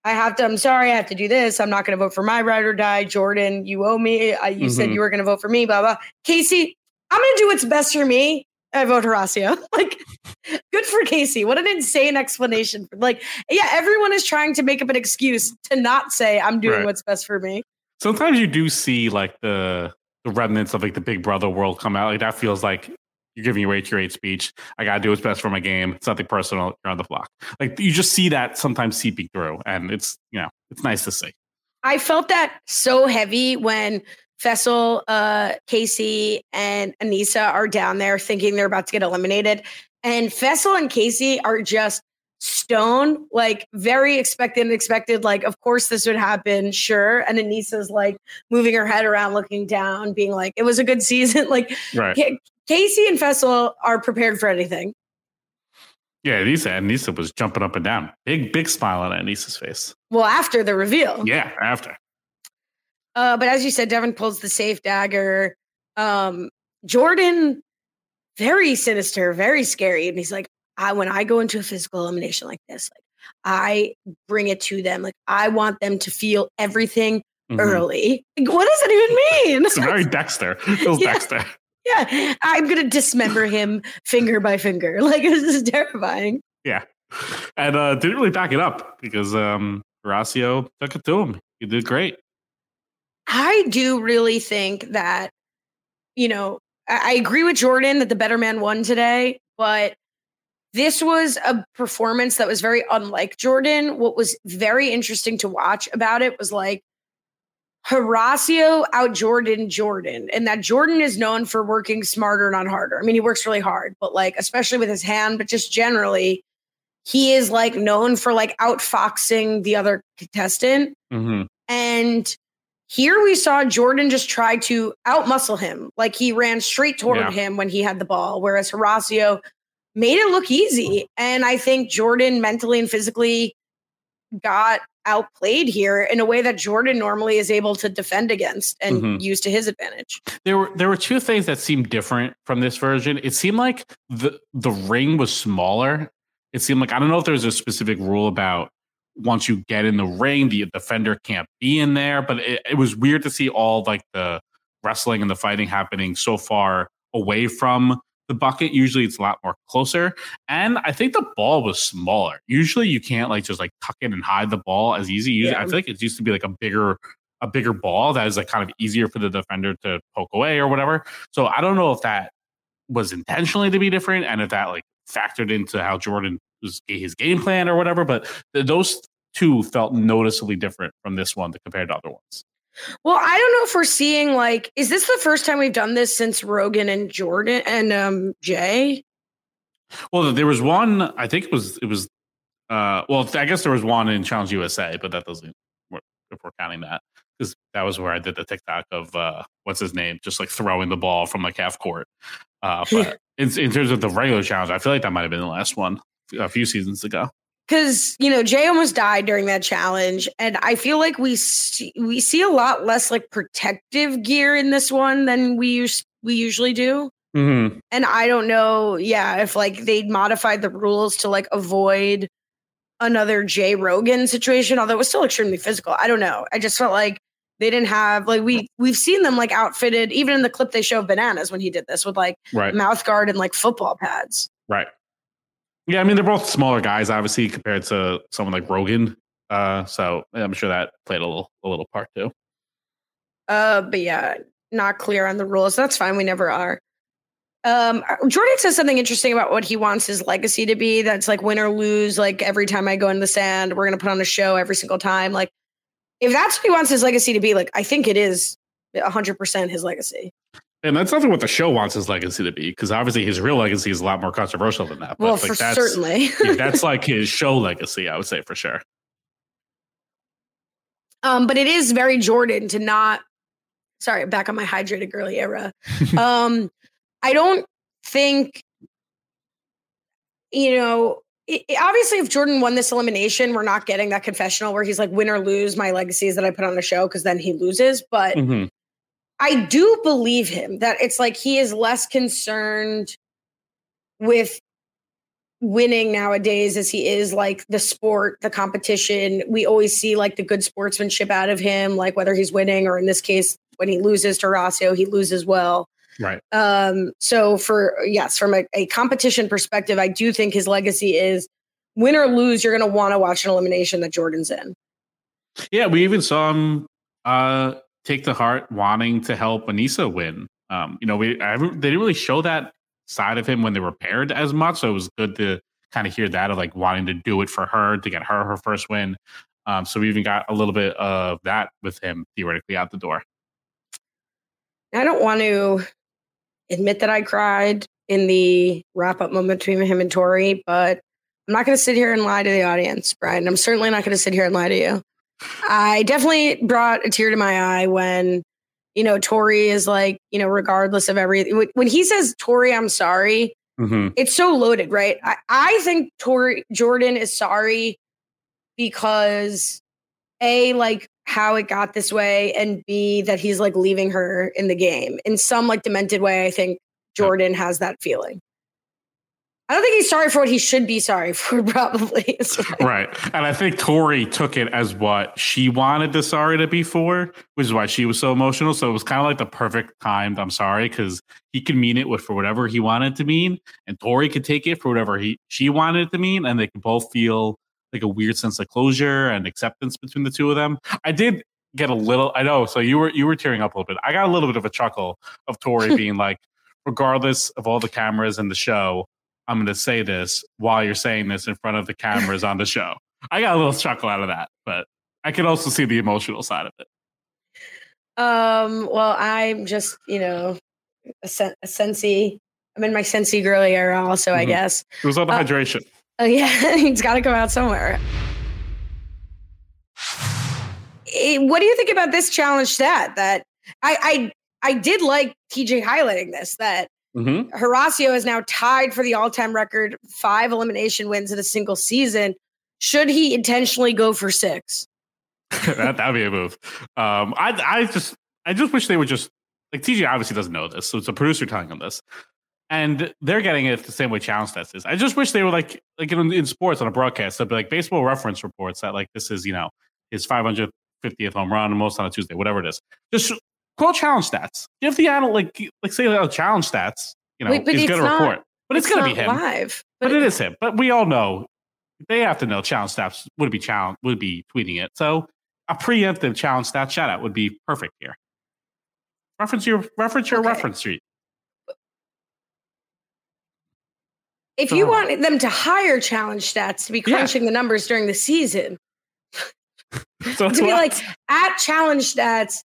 I'm sorry, I have to do this. I'm not going to vote for my ride or die. Jordan, you owe me. You said you were going to vote for me, blah, blah. Casey, I'm going to do what's best for me. I vote Horacio. Like, good for Casey. What an insane explanation. Like, yeah, everyone is trying to make up an excuse to not say I'm doing what's best for me. Sometimes you do see like the remnants of like the Big Brother world come out. Like that feels like you're giving your H speech. I got to do what's best for my game. It's nothing personal. You're on the block. Like you just see that sometimes seeping through, and it's, you know, it's nice to see. I felt that so heavy when Fessel, Casey, and Anissa are down there thinking they're about to get eliminated. And Fessel and Casey are just stone, like very expected and expected. Like, of course this would happen. Sure. And Anissa's like moving her head around, looking down, being like, it was a good season. Like right. Casey and Fessel are prepared for anything. Yeah, Anissa was jumping up and down. Big smile on Anissa's face. Well, after the reveal. Yeah, after. But as you said, Devin pulls the safe dagger. Jordan, very sinister, very scary. And he's like, when I go into a physical elimination like this, like I bring it to them. Like I want them to feel everything early. Like, what does that even mean? It's very Dexter. Dexter. Yeah, I'm going to dismember him finger by finger. Like, this is terrifying. Yeah. And didn't really back it up because Horacio took it to him. He did great. I do really think that, you know, I agree with Jordan that the better man won today, but this was a performance that was very unlike Jordan. What was very interesting to watch about it was like, Horacio out Jordan, and that Jordan is known for working smarter, not harder. I mean, he works really hard, but like, especially with his hand, but just generally, he is like known for like outfoxing the other contestant. Mm-hmm. And here we saw Jordan just try to outmuscle him. Like he ran straight toward him when he had the ball, whereas Horacio made it look easy. And I think Jordan mentally and physically got outplayed here in a way that Jordan normally is able to defend against and use to his advantage. There were two things that seemed different from this version. It seemed like the ring was smaller. It seemed like, I don't know if there's a specific rule about once you get in the ring, the defender can't be in there, but it was weird to see all like the wrestling and the fighting happening so far away from the bucket. Usually it's a lot more closer. And I think the ball was smaller. Usually you can't like just like tuck in and hide the ball as easy. Usually, I feel like it used to be like a bigger ball that is like kind of easier for the defender to poke away or whatever. So I don't know if that was intentionally to be different and if that like factored into how Jordan was his game plan or whatever. But those two felt noticeably different from this one compared to other ones. Well, I don't know if we're seeing like, is this the first time we've done this since Rogan and Jordan and Jay? Well, there was one, I think I guess there was one in Challenge USA, but that doesn't work if we're counting that, because that was where I did the TikTok of what's his name, just like throwing the ball from like half court. But in terms of the regular challenge, I feel like that might have been the last one a few seasons ago. Because, you know, Jay almost died during that challenge, and I feel like we see a lot less like protective gear in this one than we usually do. Mm-hmm. And I don't know, if like they modified the rules to like avoid another Jay Rogan situation, although it was still extremely physical. I don't know. I just felt like they didn't have like we've seen them like outfitted even in the clip they show of Bananas when he did this with like mouth guard and like football pads. Right. Yeah, I mean, they're both smaller guys, obviously, compared to someone like Rogan. So I'm sure that played a little part, too. But yeah, not clear on the rules. That's fine. We never are. Jordan says something interesting about what he wants his legacy to be. That's like win or lose. Like every time I go in the sand, we're going to put on a show every single time. Like if that's what he wants his legacy to be, like I think it is 100% his legacy. And that's nothing what the show wants his legacy to be, because obviously his real legacy is a lot more controversial than that. But well, like, certainly. That's like his show legacy, I would say, for sure. But it is very Jordan to not... Sorry, back on my hydrated girly era. I don't think... You know, obviously if Jordan won this elimination, we're not getting that confessional where he's like, win or lose, my legacy is that I put on a show, because then he loses. But... Mm-hmm. I do believe him that it's like he is less concerned with winning nowadays as he is like the sport, the competition. We always see like the good sportsmanship out of him, like whether he's winning or in this case, when he loses to Horacio, he loses well. Right. From a competition perspective, I do think his legacy is win or lose. You're going to want to watch an elimination that Jordan's in. Yeah. We even saw him, take the heart wanting to help Anissa win. They didn't really show that side of him when they were paired as much. So it was good to kind of hear that of like wanting to do it for her to get her first win. So we even got a little bit of that with him theoretically out the door. I don't want to admit that I cried in the wrap up moment between him and Tori, but I'm not going to sit here and lie to the audience, Brian. I'm certainly not going to sit here and lie to you. I definitely brought a tear to my eye when, you know, Tori is like, you know, regardless of everything. When he says, Tori, I'm sorry, it's so loaded, right? I think Jordan is sorry because A, like how it got this way, and B, that he's like leaving her in the game. In some like demented way, I think Jordan has that feeling. I don't think he's sorry for what he should be sorry for, probably. Right. And I think Tori took it as what she wanted the sorry to be for, which is why she was so emotional. So it was kind of like the perfect timed I'm sorry, because he could mean it with for whatever he wanted to mean, and Tori could take it for whatever she wanted it to mean, and they could both feel like a weird sense of closure and acceptance between the two of them. I did get a little, I know, so you were tearing up a little bit. I got a little bit of a chuckle of Tori being like, regardless of all the cameras and the show, I'm going to say this while you're saying this in front of the cameras on the show. I got a little chuckle out of that, but I could also see the emotional side of it. Well, I'm just, you know, a Sensi. I'm in my Sensi girl era also, I guess. It was all the hydration. Oh, yeah. It's got to go out somewhere. What do you think about this challenge stat? That I did like TJ highlighting this, that Horacio is now tied for the all-time record 5 elimination wins in a single season. Should he intentionally go for 6? That'd be a move. I just wish they would just, like, TJ obviously doesn't know this, so it's a producer telling him this, and they're getting it the same way Challenge Stats is. I just wish they were like in sports on a broadcast, they'd be like baseball reference reports that like this is, you know, his 550th home run, most on a Tuesday, whatever it is. Just call Challenge Stats. Give the analyst, like say, oh, Challenge Stats, you know, is going to report. But it's going to be him. Live, but it is him. But we all know they have to know Challenge Stats would be tweeting it. So a preemptive Challenge Stats shout out would be perfect here. Reference sheet. If you want them to hire Challenge Stats to be crunching the numbers during the season, so to be like at Challenge Stats,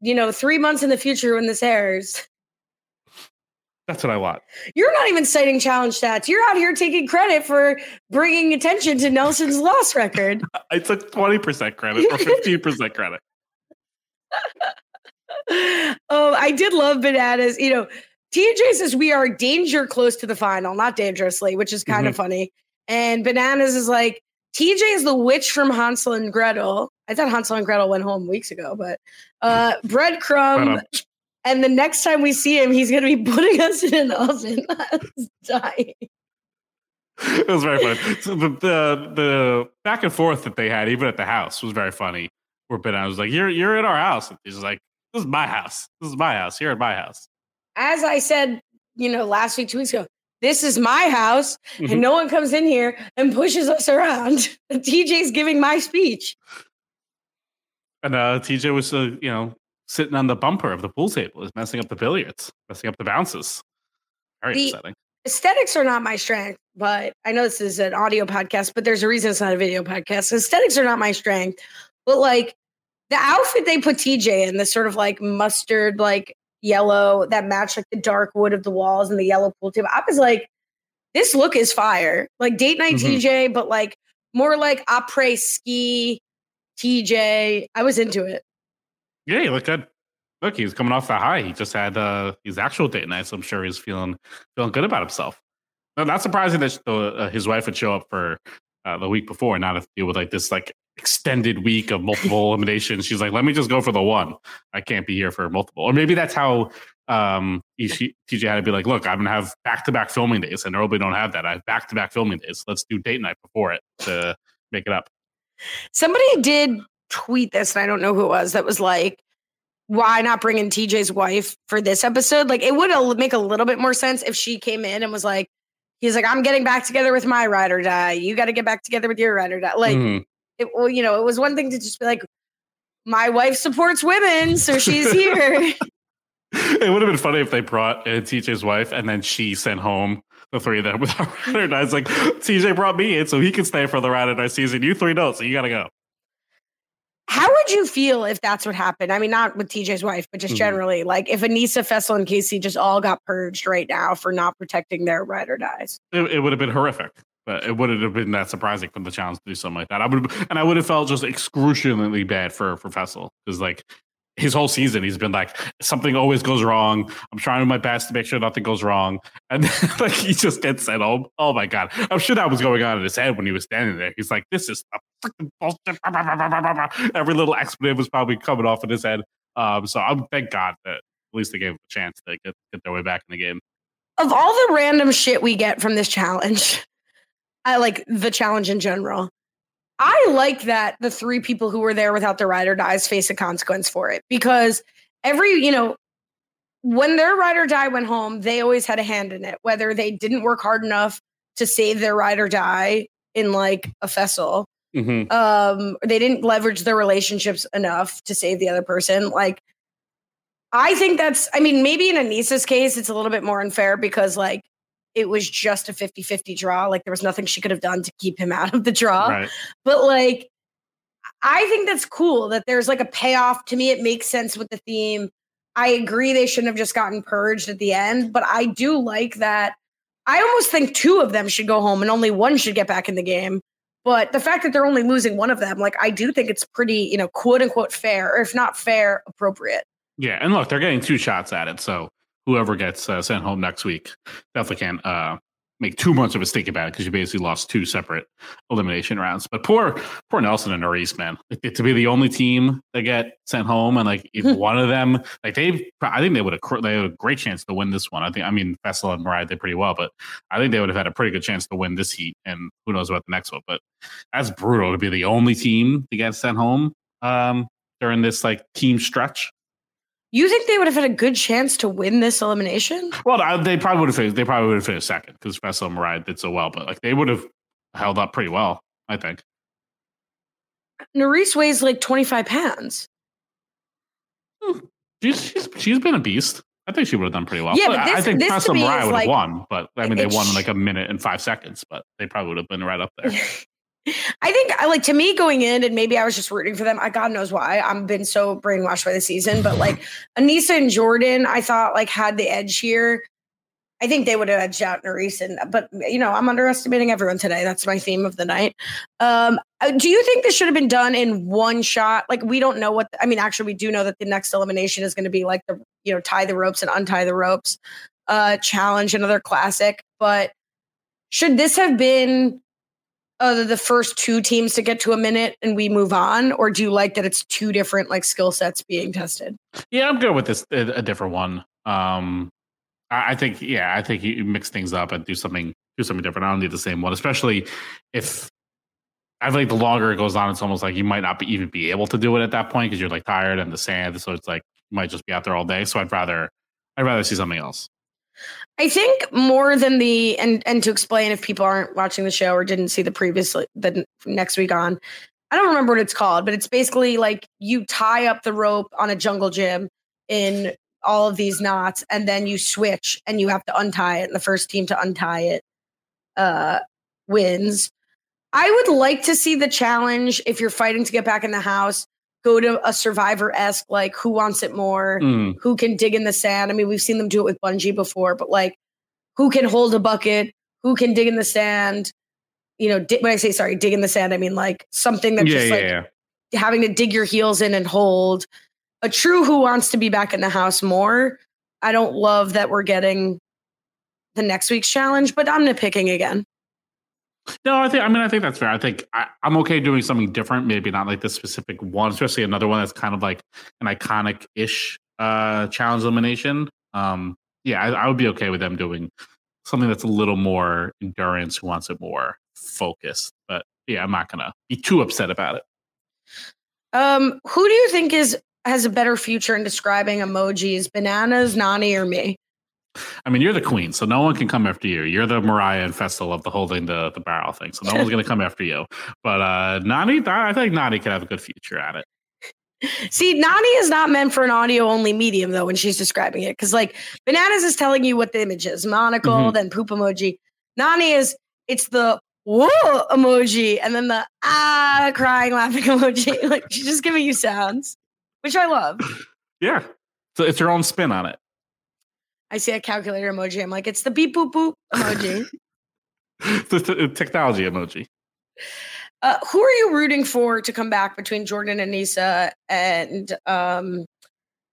you know, 3 months in the future when this airs. That's what I want. You're not even citing Challenge Stats. You're out here taking credit for bringing attention to Nelson's loss record. I took 20% credit or 15% credit. Oh, I did love Bananas. You know, TJ says we are danger close to the final, not dangerously, which is kind of funny. And Bananas is like, TJ is the witch from Hansel and Gretel. I thought Hansel and Gretel went home weeks ago, but breadcrumb. And the next time we see him, he's going to be putting us in an oven. I was dying. It was very funny. So the back and forth that they had, even at the house, was very funny. Where Bananas was like, "You're in our house." And he's like, "This is my house. This is my house. You're at my house." As I said, you know, last week, 2 weeks ago, this is my house, and no one comes in here and pushes us around. TJ's giving my speech. And TJ was, you know, sitting on the bumper of the pool table, is messing up the billiards, messing up the bounces. Very upsetting. Aesthetics are not my strength, but I know this is an audio podcast, but there's a reason it's not a video podcast. Aesthetics are not my strength, but like the outfit they put TJ in, the sort of like mustard, like yellow that matched like the dark wood of the walls and the yellow pool table. I was like, this look is fire. Like date night TJ, but like more like après ski TJ. I was into it. Yeah, he looked good. Look, he was coming off that high. He just had his actual date night, so I'm sure he's feeling good about himself. No, not surprising that his wife would show up for the week before and not have to deal with like this like extended week of multiple eliminations. She's like, let me just go for the one. I can't be here for multiple. Or maybe that's how TJ had to be like, look, I'm going to have back-to-back filming days, and normally don't have that. I have back-to-back filming days. Let's do date night before it to make it up. Somebody did tweet this, and I don't know who it was, that was like, why not bring in TJ's wife for this episode? Like, it would make a little bit more sense if she came in and was like, he's like, I'm getting back together with my ride or die. You got to get back together with your ride or die. Like, well, you know, it was one thing to just be like, my wife supports women, so she's here. It would have been funny if they brought TJ's wife and then she sent home the three of them without ride or die. It's like, TJ brought me in so he can stay for the ride or die season. You three don't, so you got to go. How would you feel if that's what happened? I mean, not with TJ's wife, but just generally, like if Anissa, Fessel, and Casey just all got purged right now for not protecting their ride or dies. It would have been horrific. But it wouldn't have been that surprising for the Challenge to do something like that. I would have felt just excruciatingly bad for Fessel, because like his whole season he's been like, something always goes wrong. I'm trying my best to make sure nothing goes wrong, and then, like, he just gets sent home. Oh my god! I'm sure that was going on in his head when he was standing there. He's like, "This is a freaking bullshit." Every little expletive was probably coming off in his head. So I'm thank God that at least they gave him a chance to get their way back in the game. Of all the random shit we get from this Challenge, I like the Challenge in general. I like that the three people who were there without their ride or dies face a consequence for it, because when their ride or die went home, they always had a hand in it, whether they didn't work hard enough to save their ride or die in like a Fessel. Mm-hmm. They didn't leverage their relationships enough to save the other person. Like, I think maybe in Anissa's case, it's a little bit more unfair because like, it was just a 50-50 draw. Like, there was nothing she could have done to keep him out of the draw. Right. But like, I think that's cool that there's like a payoff. To me, it makes sense with the theme. I agree they shouldn't have just gotten purged at the end, but I do like that. I almost think two of them should go home and only one should get back in the game. But the fact that they're only losing one of them, like, I do think it's pretty, quote unquote fair, or if not fair, appropriate. Yeah. And look, they're getting two shots at it. So whoever gets sent home next week definitely can't make too much of a stink about it, because you basically lost two separate elimination rounds. But poor Nelson and Nurys, man, to be the only team that get sent home, and like if one of them, like I think they had a great chance to win this one. Fessel and Mariah did pretty well, but I think they would have had a pretty good chance to win this heat, and who knows about the next one. But that's brutal to be the only team to get sent home during this like team stretch. You think they would have had a good chance to win this elimination? Well, they probably would have finished second, because Fessel and Mariah did so well. But like, they would have held up pretty well, I think. Nurys weighs like 25 pounds. She's been a beast. I think she would have done pretty well. Yeah, but I think Fessel and Mariah would have won. But I mean, they won in like a minute and 5 seconds. But they probably would have been right up there. I think, to me, going in, and maybe I was just rooting for them. God knows why. I've been so brainwashed by the season. But, like, Anissa and Jordan, I thought, like, had the edge here. I think they would have edged out Nurys. But, I'm underestimating everyone today. That's my theme of the night. Do you think this should have been done in one shot? Like, we don't know actually, we do know that the next elimination is going to be, like, the, tie the ropes and untie the ropes challenge, another classic. But should this have been the first two teams to get to a minute and we move on, or do you like that it's two different like skill sets being tested? Yeah, I'm good with this, a different one. I think you mix things up and do something different. I don't need the same one, especially if I feel like the longer it goes on, it's almost like you might not even be able to do it at that point, because you're like tired and the sand, so it's like you might just be out there all day. So I'd rather see something else. I think more than and to explain if people aren't watching the show or didn't see the next week on, I don't remember what it's called, but it's basically like you tie up the rope on a jungle gym in all of these knots, and then you switch and you have to untie it, and the first team to untie it wins. I would like to see the Challenge, if you're fighting to get back in the house, go to a Survivor-esque, like, who wants it more? Mm. Who can dig in the sand? I mean, we've seen them do it with bungee before, but, like, who can hold a bucket? Who can dig in the sand? When I say, dig in the sand, I mean, like, something that's having to dig your heels in and hold. A true who wants to be back in the house more. I don't love that we're getting the next week's Challenge, but I'm nitpicking again. No, I think that's fair. I think I'm okay doing something different. Maybe not like this specific one, especially another one that's kind of like an iconic-ish Challenge elimination. I would be okay with them doing something that's a little more endurance, who wants it more focused. But yeah, I'm not gonna be too upset about it. Who do you think has a better future in describing emojis, Bananas, Nani, or me? I mean, you're the queen, so no one can come after you. You're the Mariah and Fessel of the holding the barrel thing, so no one's going to come after you. But Nani, I think Nani could have a good future at it. See, Nani is not meant for an audio-only medium, though, when she's describing it. Because, like, Bananas is telling you what the image is. Monocle, then poop emoji. Nani it's the whoa emoji, and then the crying, laughing emoji. Like, she's just giving you sounds, which I love. Yeah. So it's her own spin on it. I see a calculator emoji. I'm like, it's the beep boop boop emoji. Technology emoji. Who are you rooting for to come back between Jordan and Anissa and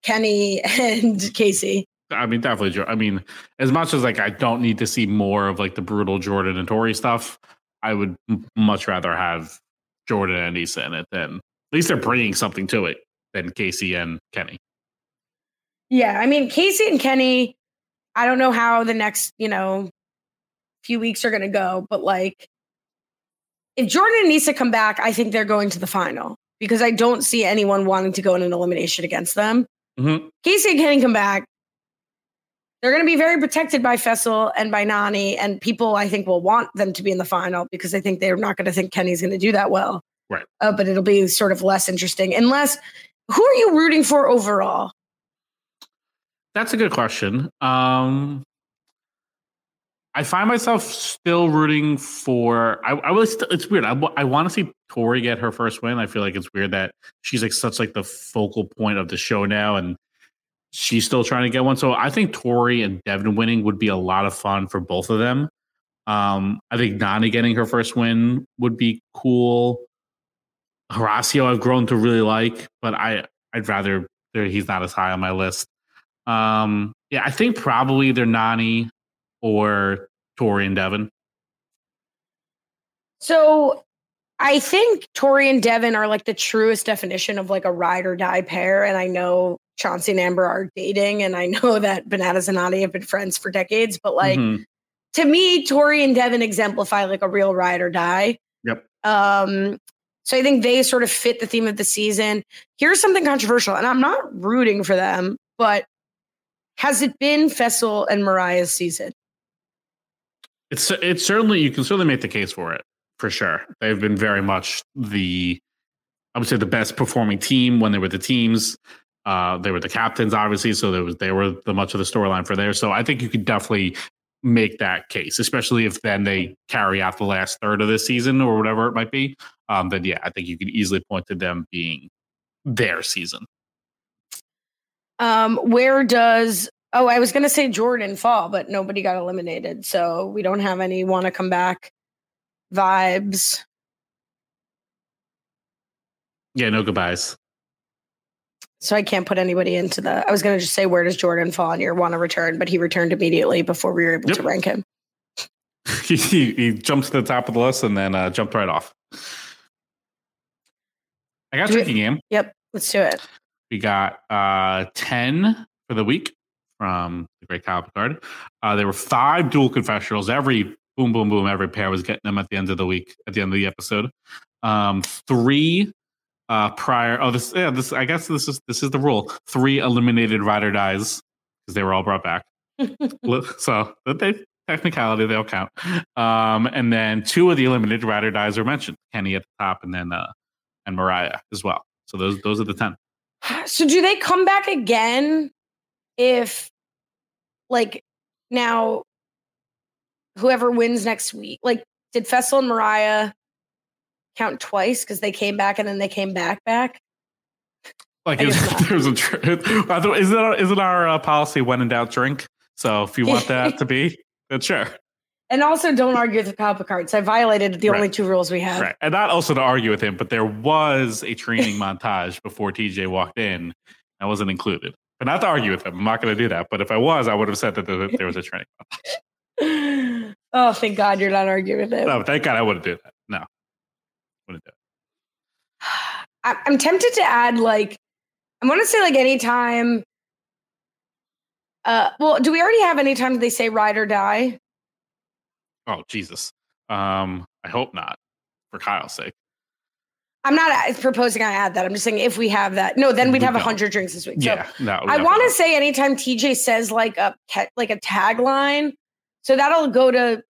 Kenny and Casey? I mean, definitely. I mean, as much as like I don't need to see more of like the brutal Jordan and Tori stuff, I would much rather have Jordan and Anissa in it than, at least they're bringing something to it, than Casey and Kenny. Yeah, I mean, Casey and Kenny, I don't know how the next, few weeks are going to go, but like if Jordan and Anissa come back, I think they're going to the final because I don't see anyone wanting to go in an elimination against them. Mm-hmm. Casey and Kenny come back. They're going to be very protected by Fessel and by Nani, and people I think will want them to be in the final because I think they're not going to think Kenny's going to do that well. Right. But it'll be sort of less interesting. Unless, who are you rooting for overall? That's a good question. I find myself still rooting for, it's weird. I want to see Tori get her first win. I feel like it's weird that she's like such like the focal point of the show now, and she's still trying to get one. So I think Tori and Devin winning would be a lot of fun for both of them. I think Nani getting her first win would be cool. Horacio, I've grown to really like, but I'd rather he's not as high on my list. Yeah, I think probably either Nani or Tori and Devin. So I think Tori and Devin are like the truest definition of like a ride or die pair. And I know Chauncey and Amber are dating, and I know that Bananas and Nani have been friends for decades, but like to me, Tori and Devin exemplify like a real ride or die. Yep. So I think they sort of fit the theme of the season. Here's something controversial, and I'm not rooting for them, but has it been Fessel and Mariah's season? It's certainly, you can certainly make the case for it, for sure. They've been very much I would say the best performing team when they were the teams. They were the captains, obviously, so they were the much of the storyline for there. So I think you could definitely make that case, especially if then they carry out the last third of this season or whatever it might be. Then yeah, I think you could easily point to them being their season. I was going to say Jordan fall, but nobody got eliminated. So we don't have any want to come back vibes. Yeah, no goodbyes. So I can't put anybody into I was going to just say, where does Jordan fall on your want to return? But he returned immediately before we were able to rank him. he jumps to the top of the list and then jumped right off. I got tricky game. Yep. Let's do it. We got 10 for the week from the Great Kyle Picard. There were 5 dual confessionals. Every boom, boom, boom, every pair was getting them at the end of the week, at the end of the episode. 3 prior. This is the rule. 3 eliminated ride or dies because they were all brought back. So technicality, they'll count. And then 2 of the eliminated ride or dies were mentioned. Kenny at the top, and then and Mariah as well. So those are the 10. So do they come back again if, like, now whoever wins next week? Like, did Fessel and Mariah count twice because they came back and then they came back? Like, isn't our policy when in doubt drink? So if you want that to be, then sure. And also don't argue with the Kyle Picard. So I violated the only 2 rules we have. Right. And not also to argue with him, but there was a training montage before TJ walked in. I wasn't included. But not to argue with him. I'm not going to do that. But if I was, I would have said that there was a training montage. Oh, thank God you're not arguing with him. No, thank God I wouldn't do that. No. Wouldn't do it. I'm tempted to add, like, I want to say, like, anytime. Do we already have any time they say ride or die? Oh, Jesus. I hope not, for Kyle's sake. I'm not proposing I add that. I'm just saying if we have that. No, then we'd have 100 drinks this week. Yeah, so no, I want to say anytime TJ says like a tagline. So that'll go to,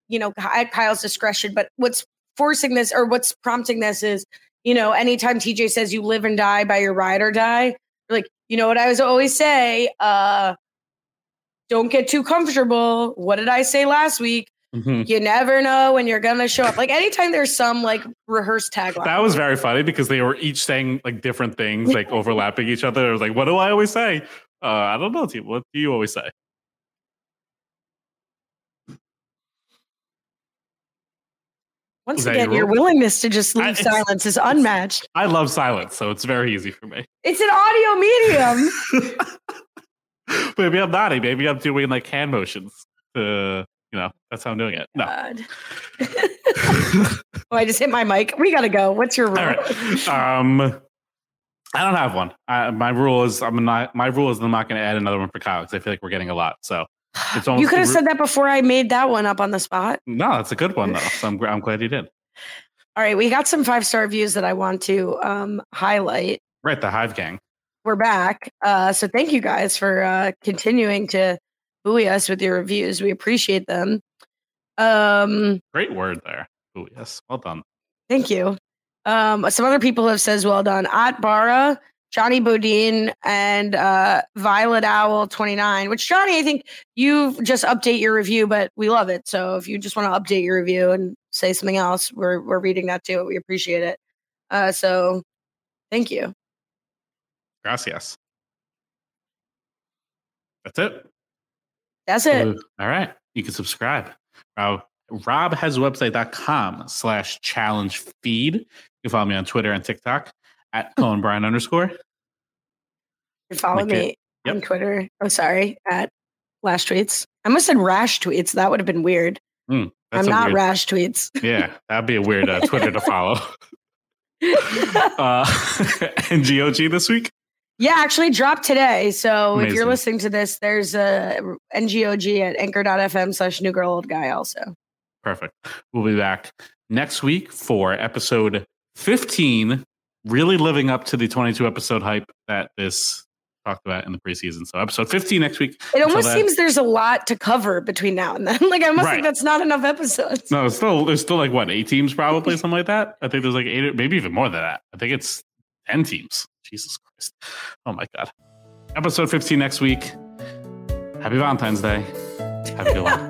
Kyle's discretion. But what's forcing this or what's prompting this is, anytime TJ says you live and die by your ride or die, like, you know what I was always say, don't get too comfortable. What did I say last week? Mm-hmm. You never know when you're gonna show up. Like anytime there's some like rehearsed tagline. That was very funny because they were each saying like different things, like overlapping each other. It was like, what do I always say? I don't know. What do you always say? Once again, your willingness to just leave silence is unmatched. I love silence, so it's very easy for me. It's an audio medium. Maybe I'm nodding. Maybe I'm doing like hand motions. You know, that's how I'm doing it. No. God. Oh, I just hit my mic. We got to go. What's your rule? All right. I don't have one. My rule is I'm not going to add another one for Kyle because I feel like we're getting a lot. So. You could have said that before I made that one up on the spot. No, that's a good one, though. So I'm glad you did. All right. We got some 5-star reviews that I want to highlight. Right. The Hive Gang. We're back. So thank you guys for continuing to buoy us with your reviews. We appreciate them. Great word there. Buoy us. Well done. Thank you. Some other people have said, well done. At Barra. Johnny Bodine and Violet Owl 29, which Johnny, I think you just update your review, but we love it. So if you just want to update your review and say something else, we're reading that too. We appreciate it. So thank you. Gracias. That's it. That's it. All right. You can subscribe. Rob has a website.com/challenge feed. You can follow me on Twitter and TikTok. At Cohen Brian _. You follow me on Twitter. Oh, sorry. At Lash Tweets. I almost said Rash Tweets. That would have been weird. I'm not weird, Rash Tweets. Yeah, that'd be a weird Twitter to follow. NGOG this week? Yeah, actually dropped today. So amazing. If you're listening to this, there's a NGOG at anchor.fm/newgirloldguy also. Perfect. We'll be back next week for episode 15. Really living up to the 22 episode hype that this talked about in the preseason. So episode 15 next week. It almost seems there's a lot to cover between now and then. Like I must think that's not enough episodes. No, there's still like what, 8 teams probably, something like that. I think there's like 8, maybe even more than that. I think it's 10 teams. Jesus Christ. Oh my God. Episode 15 next week. Happy Valentine's Day. Have a good one.